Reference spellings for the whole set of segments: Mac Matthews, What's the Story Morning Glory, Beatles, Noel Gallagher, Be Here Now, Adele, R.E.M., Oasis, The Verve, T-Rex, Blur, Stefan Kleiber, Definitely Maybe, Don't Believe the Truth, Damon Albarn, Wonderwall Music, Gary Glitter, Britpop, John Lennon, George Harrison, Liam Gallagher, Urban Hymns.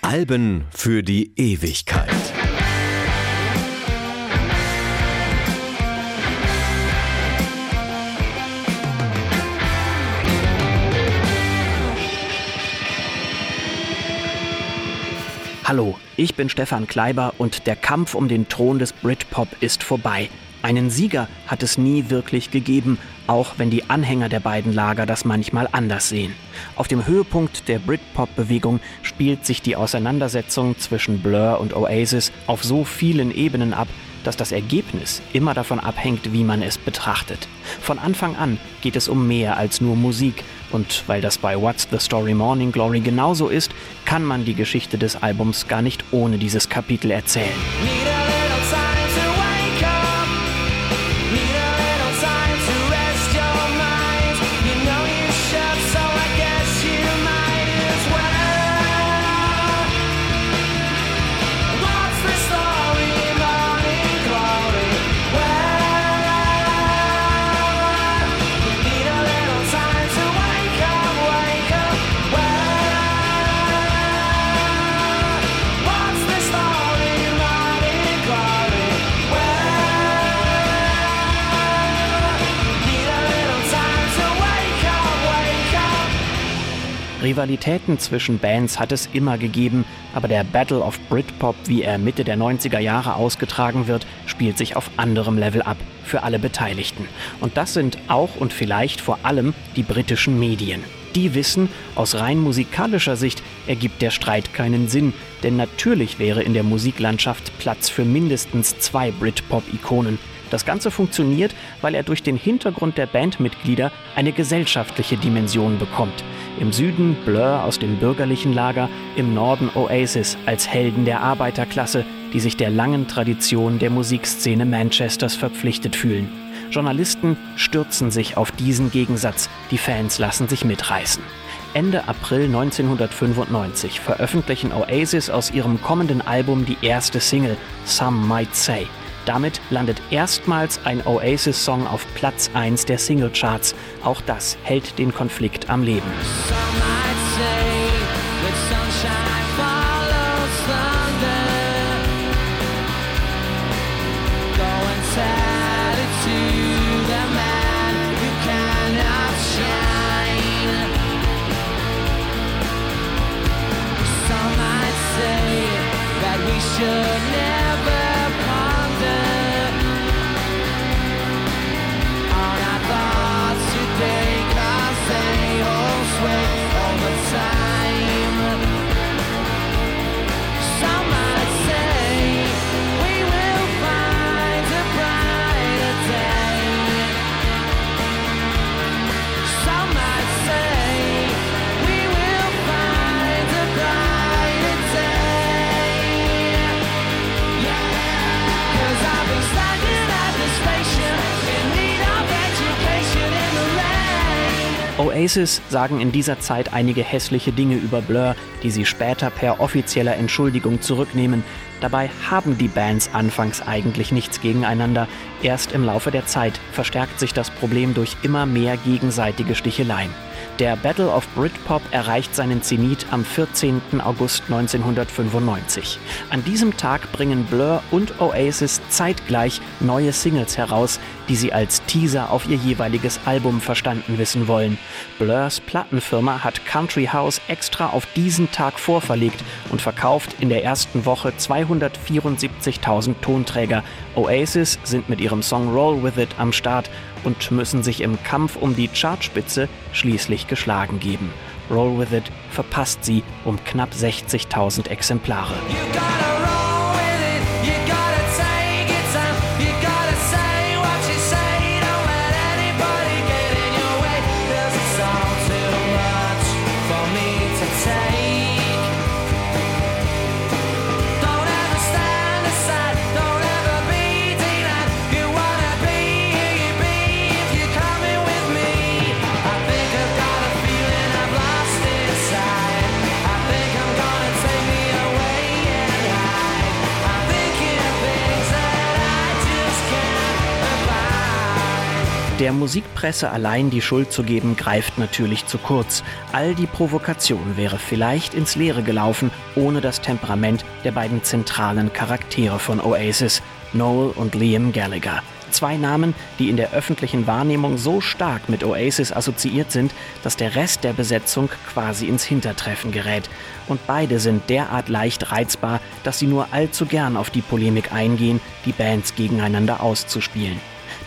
Alben für die Ewigkeit. Hallo, ich bin Stefan Kleiber und der Kampf um den Thron des Britpop ist vorbei. Einen Sieger hat es nie wirklich gegeben, auch wenn die Anhänger der beiden Lager das manchmal anders sehen. Auf dem Höhepunkt der Britpop-Bewegung spielt sich die Auseinandersetzung zwischen Blur und Oasis auf so vielen Ebenen ab, dass das Ergebnis immer davon abhängt, wie man es betrachtet. Von Anfang an geht es um mehr als nur Musik. Und weil das bei What's the Story Morning Glory genauso ist, kann man die Geschichte des Albums gar nicht ohne dieses Kapitel erzählen. Rivalitäten zwischen Bands hat es immer gegeben, aber der Battle of Britpop, wie er Mitte der 90er Jahre ausgetragen wird, spielt sich auf anderem Level ab, für alle Beteiligten. Und das sind auch und vielleicht vor allem die britischen Medien. Die wissen, aus rein musikalischer Sicht ergibt der Streit keinen Sinn, denn natürlich wäre in der Musiklandschaft Platz für mindestens 2 Britpop-Ikonen. Das Ganze funktioniert, weil er durch den Hintergrund der Bandmitglieder eine gesellschaftliche Dimension bekommt. Im Süden Blur aus dem bürgerlichen Lager, im Norden Oasis als Helden der Arbeiterklasse, die sich der langen Tradition der Musikszene Manchesters verpflichtet fühlen. Journalisten stürzen sich auf diesen Gegensatz, die Fans lassen sich mitreißen. Ende April 1995 veröffentlichen Oasis aus ihrem kommenden Album die erste Single, Some Might Say. Damit landet erstmals ein Oasis-Song auf Platz 1 der Singlecharts. Auch das hält den Konflikt am Leben. Oasis sagen in dieser Zeit einige hässliche Dinge über Blur, die sie später per offizieller Entschuldigung zurücknehmen. Dabei haben die Bands anfangs eigentlich nichts gegeneinander. Erst im Laufe der Zeit verstärkt sich das Problem durch immer mehr gegenseitige Sticheleien. Der Battle of Britpop erreicht seinen Zenit am 14. August 1995. An diesem Tag bringen Blur und Oasis zeitgleich neue Singles heraus, die sie als Teaser auf ihr jeweiliges Album verstanden wissen wollen. Blurs Plattenfirma hat Country House extra auf diesen Tag vorverlegt und verkauft in der ersten Woche 274.000 Tonträger. Oasis sind mit ihrem Song Roll With It am Start und müssen sich im Kampf um die Chartspitze schließlich geschlagen geben. Roll With It verpasst sie um knapp 60.000 Exemplare. Der Musikpresse allein die Schuld zu geben, greift natürlich zu kurz. All die Provokation wäre vielleicht ins Leere gelaufen, ohne das Temperament der beiden zentralen Charaktere von Oasis, Noel und Liam Gallagher. Zwei Namen, die in der öffentlichen Wahrnehmung so stark mit Oasis assoziiert sind, dass der Rest der Besetzung quasi ins Hintertreffen gerät. Und beide sind derart leicht reizbar, dass sie nur allzu gern auf die Polemik eingehen, die Bands gegeneinander auszuspielen.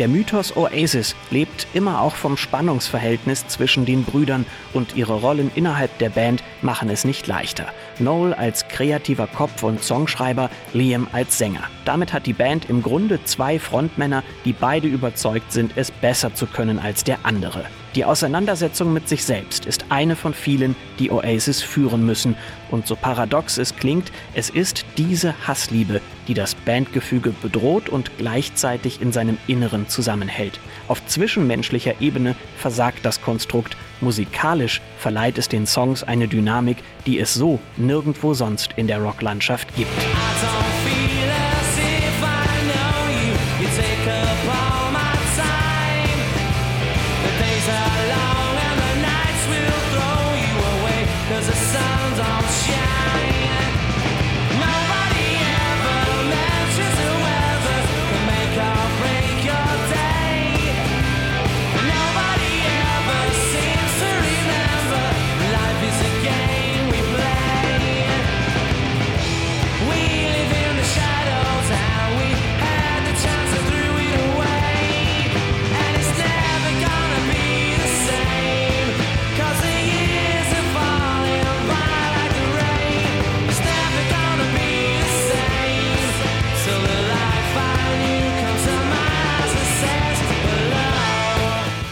Der Mythos Oasis lebt immer auch vom Spannungsverhältnis zwischen den Brüdern und ihre Rollen innerhalb der Band machen es nicht leichter. Noel als kreativer Kopf und Songschreiber, Liam als Sänger. Damit hat die Band im Grunde zwei Frontmänner, die beide überzeugt sind, es besser zu können als der andere. Die Auseinandersetzung mit sich selbst ist eine von vielen, die Oasis führen müssen. Und so paradox es klingt, es ist diese Hassliebe, die das Bandgefüge bedroht und gleichzeitig in seinem Inneren zusammenhält. Auf zwischenmenschlicher Ebene versagt das Konstrukt. Musikalisch verleiht es den Songs eine Dynamik, die es so nirgendwo sonst in der Rocklandschaft gibt.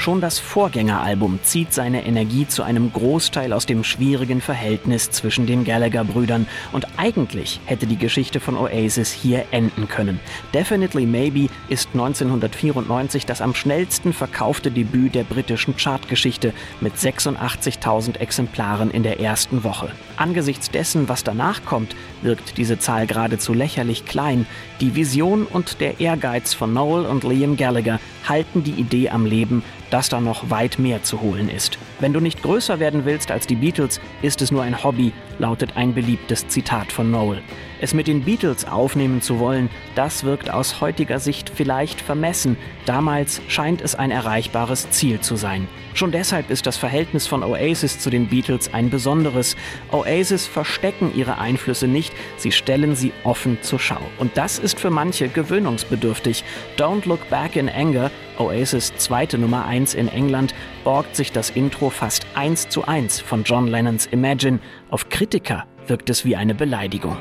Schon das Vorgängeralbum zieht seine Energie zu einem Großteil aus dem schwierigen Verhältnis zwischen den Gallagher-Brüdern. Und eigentlich hätte die Geschichte von Oasis hier enden können. Definitely Maybe ist 1994 das am schnellsten verkaufte Debüt der britischen Chartgeschichte mit 86.000 Exemplaren in der ersten Woche. Angesichts dessen, was danach kommt, wirkt diese Zahl geradezu lächerlich klein. Die Vision und der Ehrgeiz von Noel und Liam Gallagher halten die Idee am Leben, dass da noch weit mehr zu holen ist. Wenn du nicht größer werden willst als die Beatles, ist es nur ein Hobby, lautet ein beliebtes Zitat von Noel. Es mit den Beatles aufnehmen zu wollen, das wirkt aus heutiger Sicht vielleicht vermessen. Damals scheint es ein erreichbares Ziel zu sein. Schon deshalb ist das Verhältnis von Oasis zu den Beatles ein besonderes. Oasis verstecken ihre Einflüsse nicht, sie stellen sie offen zur Schau. Und das ist für manche gewöhnungsbedürftig. Don't Look Back in Anger, Oasis zweite Nummer 1 in England, borgt sich das Intro fast 1:1 von John Lennons Imagine. Auf Kritiker wirkt es wie eine Beleidigung.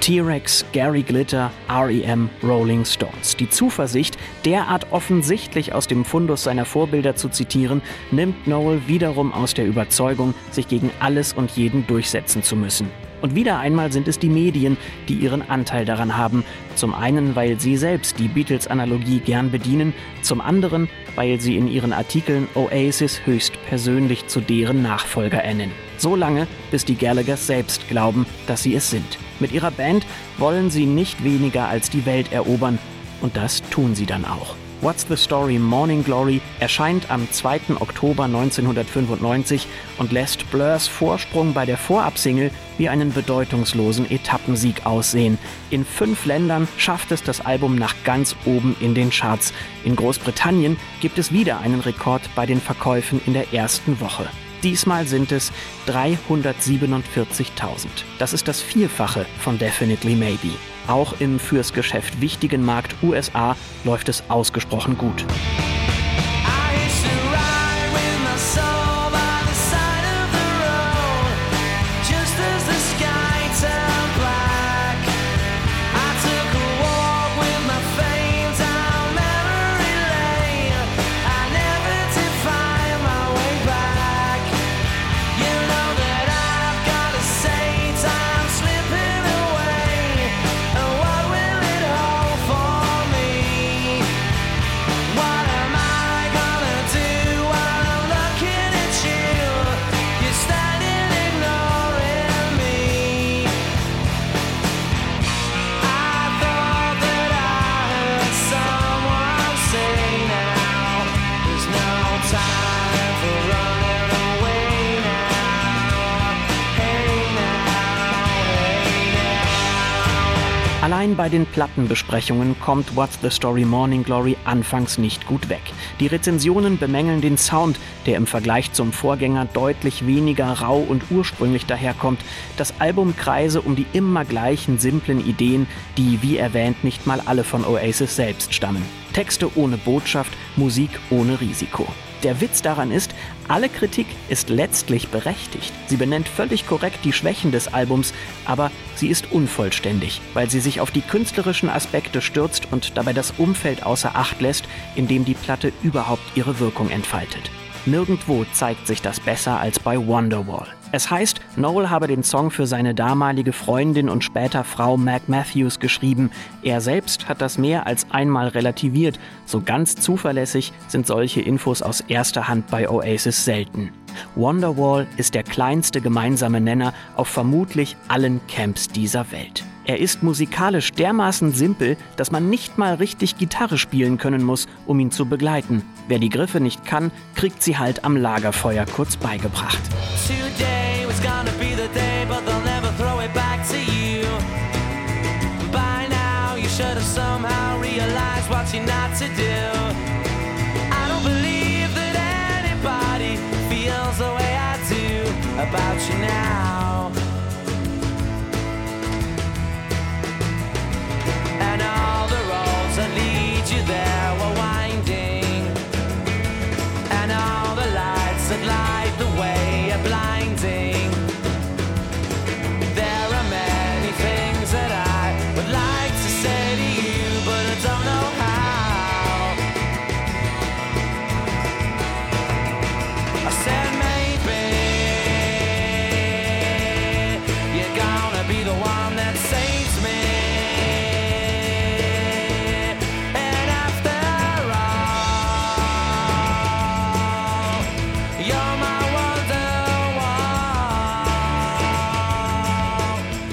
T-Rex, Gary Glitter, R.E.M., Rolling Stones. Die Zuversicht, derart offensichtlich aus dem Fundus seiner Vorbilder zu zitieren, nimmt Noel wiederum aus der Überzeugung, sich gegen alles und jeden durchsetzen zu müssen. Und wieder einmal sind es die Medien, die ihren Anteil daran haben. Zum einen, weil sie selbst die Beatles-Analogie gern bedienen, zum anderen, weil sie in ihren Artikeln Oasis höchst persönlich zu deren Nachfolger ernennen. So lange, bis die Gallaghers selbst glauben, dass sie es sind. Mit ihrer Band wollen sie nicht weniger als die Welt erobern. Und das tun sie dann auch. What's the Story Morning Glory erscheint am 2. Oktober 1995 und lässt Blurs Vorsprung bei der Vorabsingle wie einen bedeutungslosen Etappensieg aussehen. In 5 Ländern schafft es das Album nach ganz oben in den Charts. In Großbritannien gibt es wieder einen Rekord bei den Verkäufen in der ersten Woche. Diesmal sind es 347.000. Das ist das 4-fache von Definitely Maybe. Auch im fürs Geschäft wichtigen Markt USA läuft es ausgesprochen gut. Allein bei den Plattenbesprechungen kommt What's the Story Morning Glory anfangs nicht gut weg. Die Rezensionen bemängeln den Sound, der im Vergleich zum Vorgänger deutlich weniger rau und ursprünglich daherkommt. Das Album kreise um die immer gleichen simplen Ideen, die, wie erwähnt, nicht mal alle von Oasis selbst stammen. Texte ohne Botschaft, Musik ohne Risiko. Der Witz daran ist, alle Kritik ist letztlich berechtigt. Sie benennt völlig korrekt die Schwächen des Albums, aber sie ist unvollständig, weil sie sich auf die künstlerischen Aspekte stürzt und dabei das Umfeld außer Acht lässt, in dem die Platte überhaupt ihre Wirkung entfaltet. Nirgendwo zeigt sich das besser als bei Wonderwall. Es heißt, Noel habe den Song für seine damalige Freundin und später Frau Mac Matthews geschrieben. Er selbst hat das mehr als einmal relativiert. So ganz zuverlässig sind solche Infos aus erster Hand bei Oasis selten. Wonderwall ist der kleinste gemeinsame Nenner auf vermutlich allen Camps dieser Welt. Er ist musikalisch dermaßen simpel, dass man nicht mal richtig Gitarre spielen können muss, um ihn zu begleiten. Wer die Griffe nicht kann, kriegt sie halt am Lagerfeuer kurz beigebracht. About you now, and all the roads that lead you there were winding, and all the lights that light the way are blinding. There are many things that I would like to say to you, but I don't know how. I said maybe be the one that saves me, and after all, you're my Wonderwall.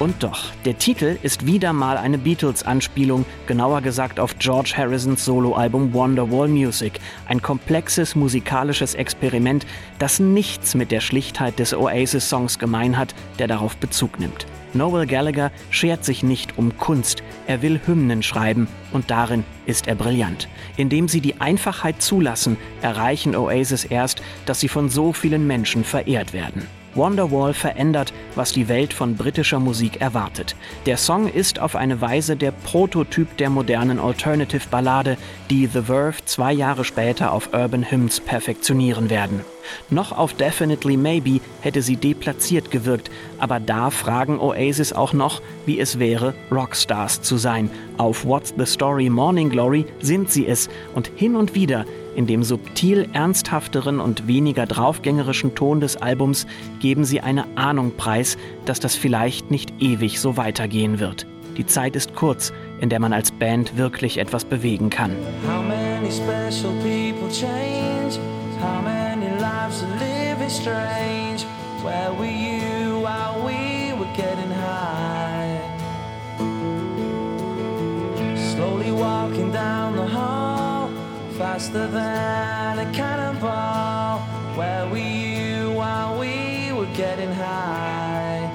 Und doch, der Titel ist wieder mal eine Beatles-Anspielung, genauer gesagt auf George Harrisons Soloalbum Wonderwall Music. Ein komplexes musikalisches Experiment, das nichts mit der Schlichtheit des Oasis-Songs gemein hat, der darauf Bezug nimmt. Noel Gallagher schert sich nicht um Kunst, er will Hymnen schreiben und darin ist er brillant. Indem sie die Einfachheit zulassen, erreichen Oasis erst, dass sie von so vielen Menschen verehrt werden. Wonderwall verändert, was die Welt von britischer Musik erwartet. Der Song ist auf eine Weise der Prototyp der modernen Alternative-Ballade, die The Verve 2 Jahre später auf Urban Hymns perfektionieren werden. Noch auf Definitely Maybe hätte sie deplatziert gewirkt, aber da fragen Oasis auch noch, wie es wäre, Rockstars zu sein. Auf What's the Story Morning Glory sind sie es und hin und wieder, in dem subtil ernsthafteren und weniger draufgängerischen Ton des Albums, geben sie eine Ahnung preis, dass das vielleicht nicht ewig so weitergehen wird. Die Zeit ist kurz, in der man als Band wirklich etwas bewegen kann. How many special people change? How many lives are living strange? Where were you while we were getting high? Slowly walking down the hall, faster than a cannonball. Where were you while we were getting high?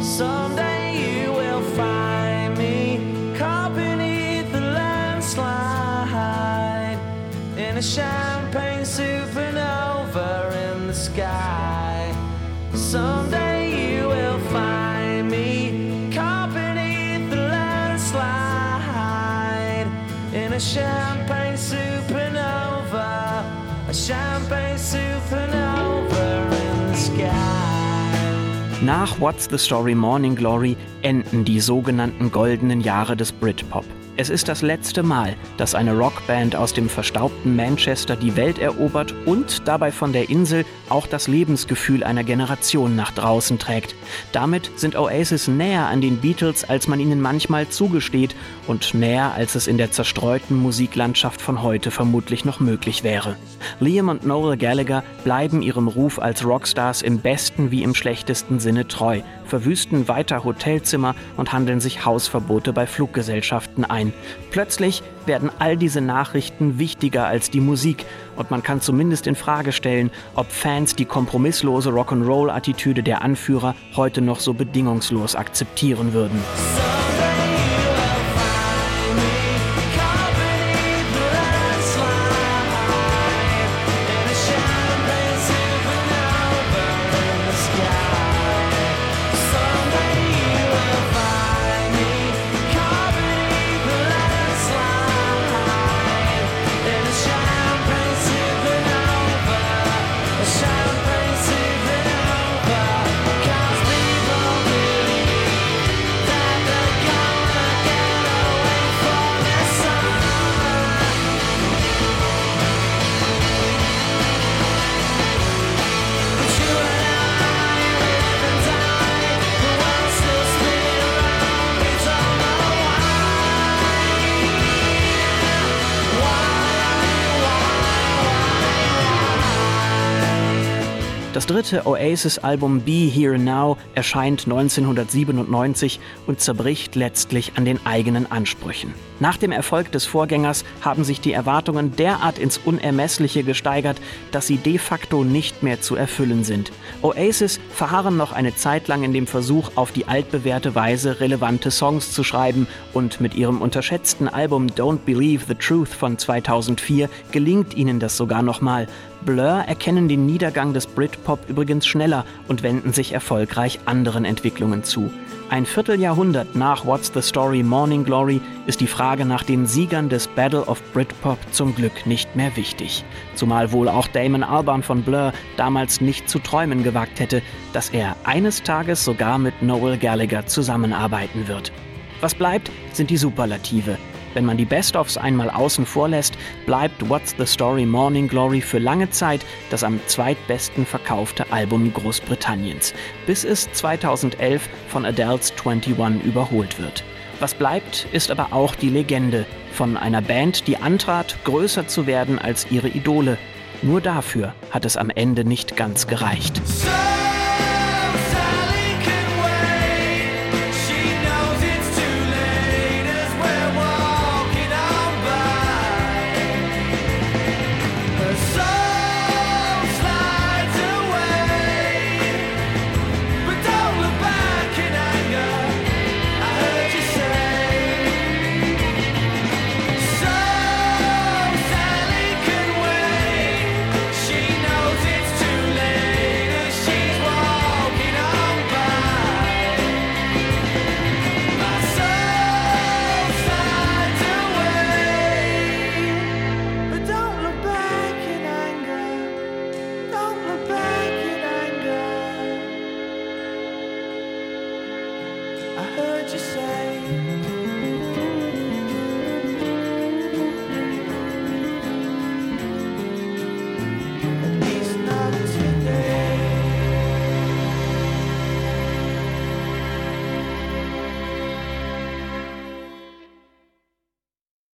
Someday you will find me caught beneath the landslide, in a champagne supernova in the sky. Someday you will find me caught beneath the landslide, in a champagne supernova, a champagne supernova in the sky. Nach What's the Story Morning Glory enden die sogenannten goldenen Jahre des Britpop. Es ist das letzte Mal, dass eine Rockband aus dem verstaubten Manchester die Welt erobert und dabei von der Insel auch das Lebensgefühl einer Generation nach draußen trägt. Damit sind Oasis näher an den Beatles, als man ihnen manchmal zugesteht, und näher, als es in der zerstreuten Musiklandschaft von heute vermutlich noch möglich wäre. Liam und Noel Gallagher bleiben ihrem Ruf als Rockstars im besten wie im schlechtesten Sinne treu, verwüsten weiter Hotelzimmer und handeln sich Hausverbote bei Fluggesellschaften ein. Plötzlich werden all diese Nachrichten wichtiger als die Musik, und man kann zumindest in Frage stellen, ob Fans die kompromisslose Rock'n'Roll-Attitüde der Anführer heute noch so bedingungslos akzeptieren würden. Das dritte Oasis-Album Be Here Now erscheint 1997 und zerbricht letztlich an den eigenen Ansprüchen. Nach dem Erfolg des Vorgängers haben sich die Erwartungen derart ins Unermessliche gesteigert, dass sie de facto nicht mehr zu erfüllen sind. Oasis verharren noch eine Zeit lang in dem Versuch, auf die altbewährte Weise relevante Songs zu schreiben, und mit ihrem unterschätzten Album Don't Believe the Truth von 2004 gelingt ihnen das sogar nochmal. Blur erkennen den Niedergang des Britpop übrigens schneller und wenden sich erfolgreich anderen Entwicklungen zu. Ein Vierteljahrhundert nach What's the Story Morning Glory ist die Frage nach den Siegern des Battle of Britpop zum Glück nicht mehr wichtig. Zumal wohl auch Damon Albarn von Blur damals nicht zu träumen gewagt hätte, dass er eines Tages sogar mit Noel Gallagher zusammenarbeiten wird. Was bleibt, sind die Superlative. Wenn man die Best-ofs einmal außen vor lässt, bleibt What's the Story Morning Glory für lange Zeit das am zweitbesten verkaufte Album Großbritanniens, bis es 2011 von Adele's 21 überholt wird. Was bleibt, ist aber auch die Legende von einer Band, die antrat, größer zu werden als ihre Idole. Nur dafür hat es am Ende nicht ganz gereicht. Just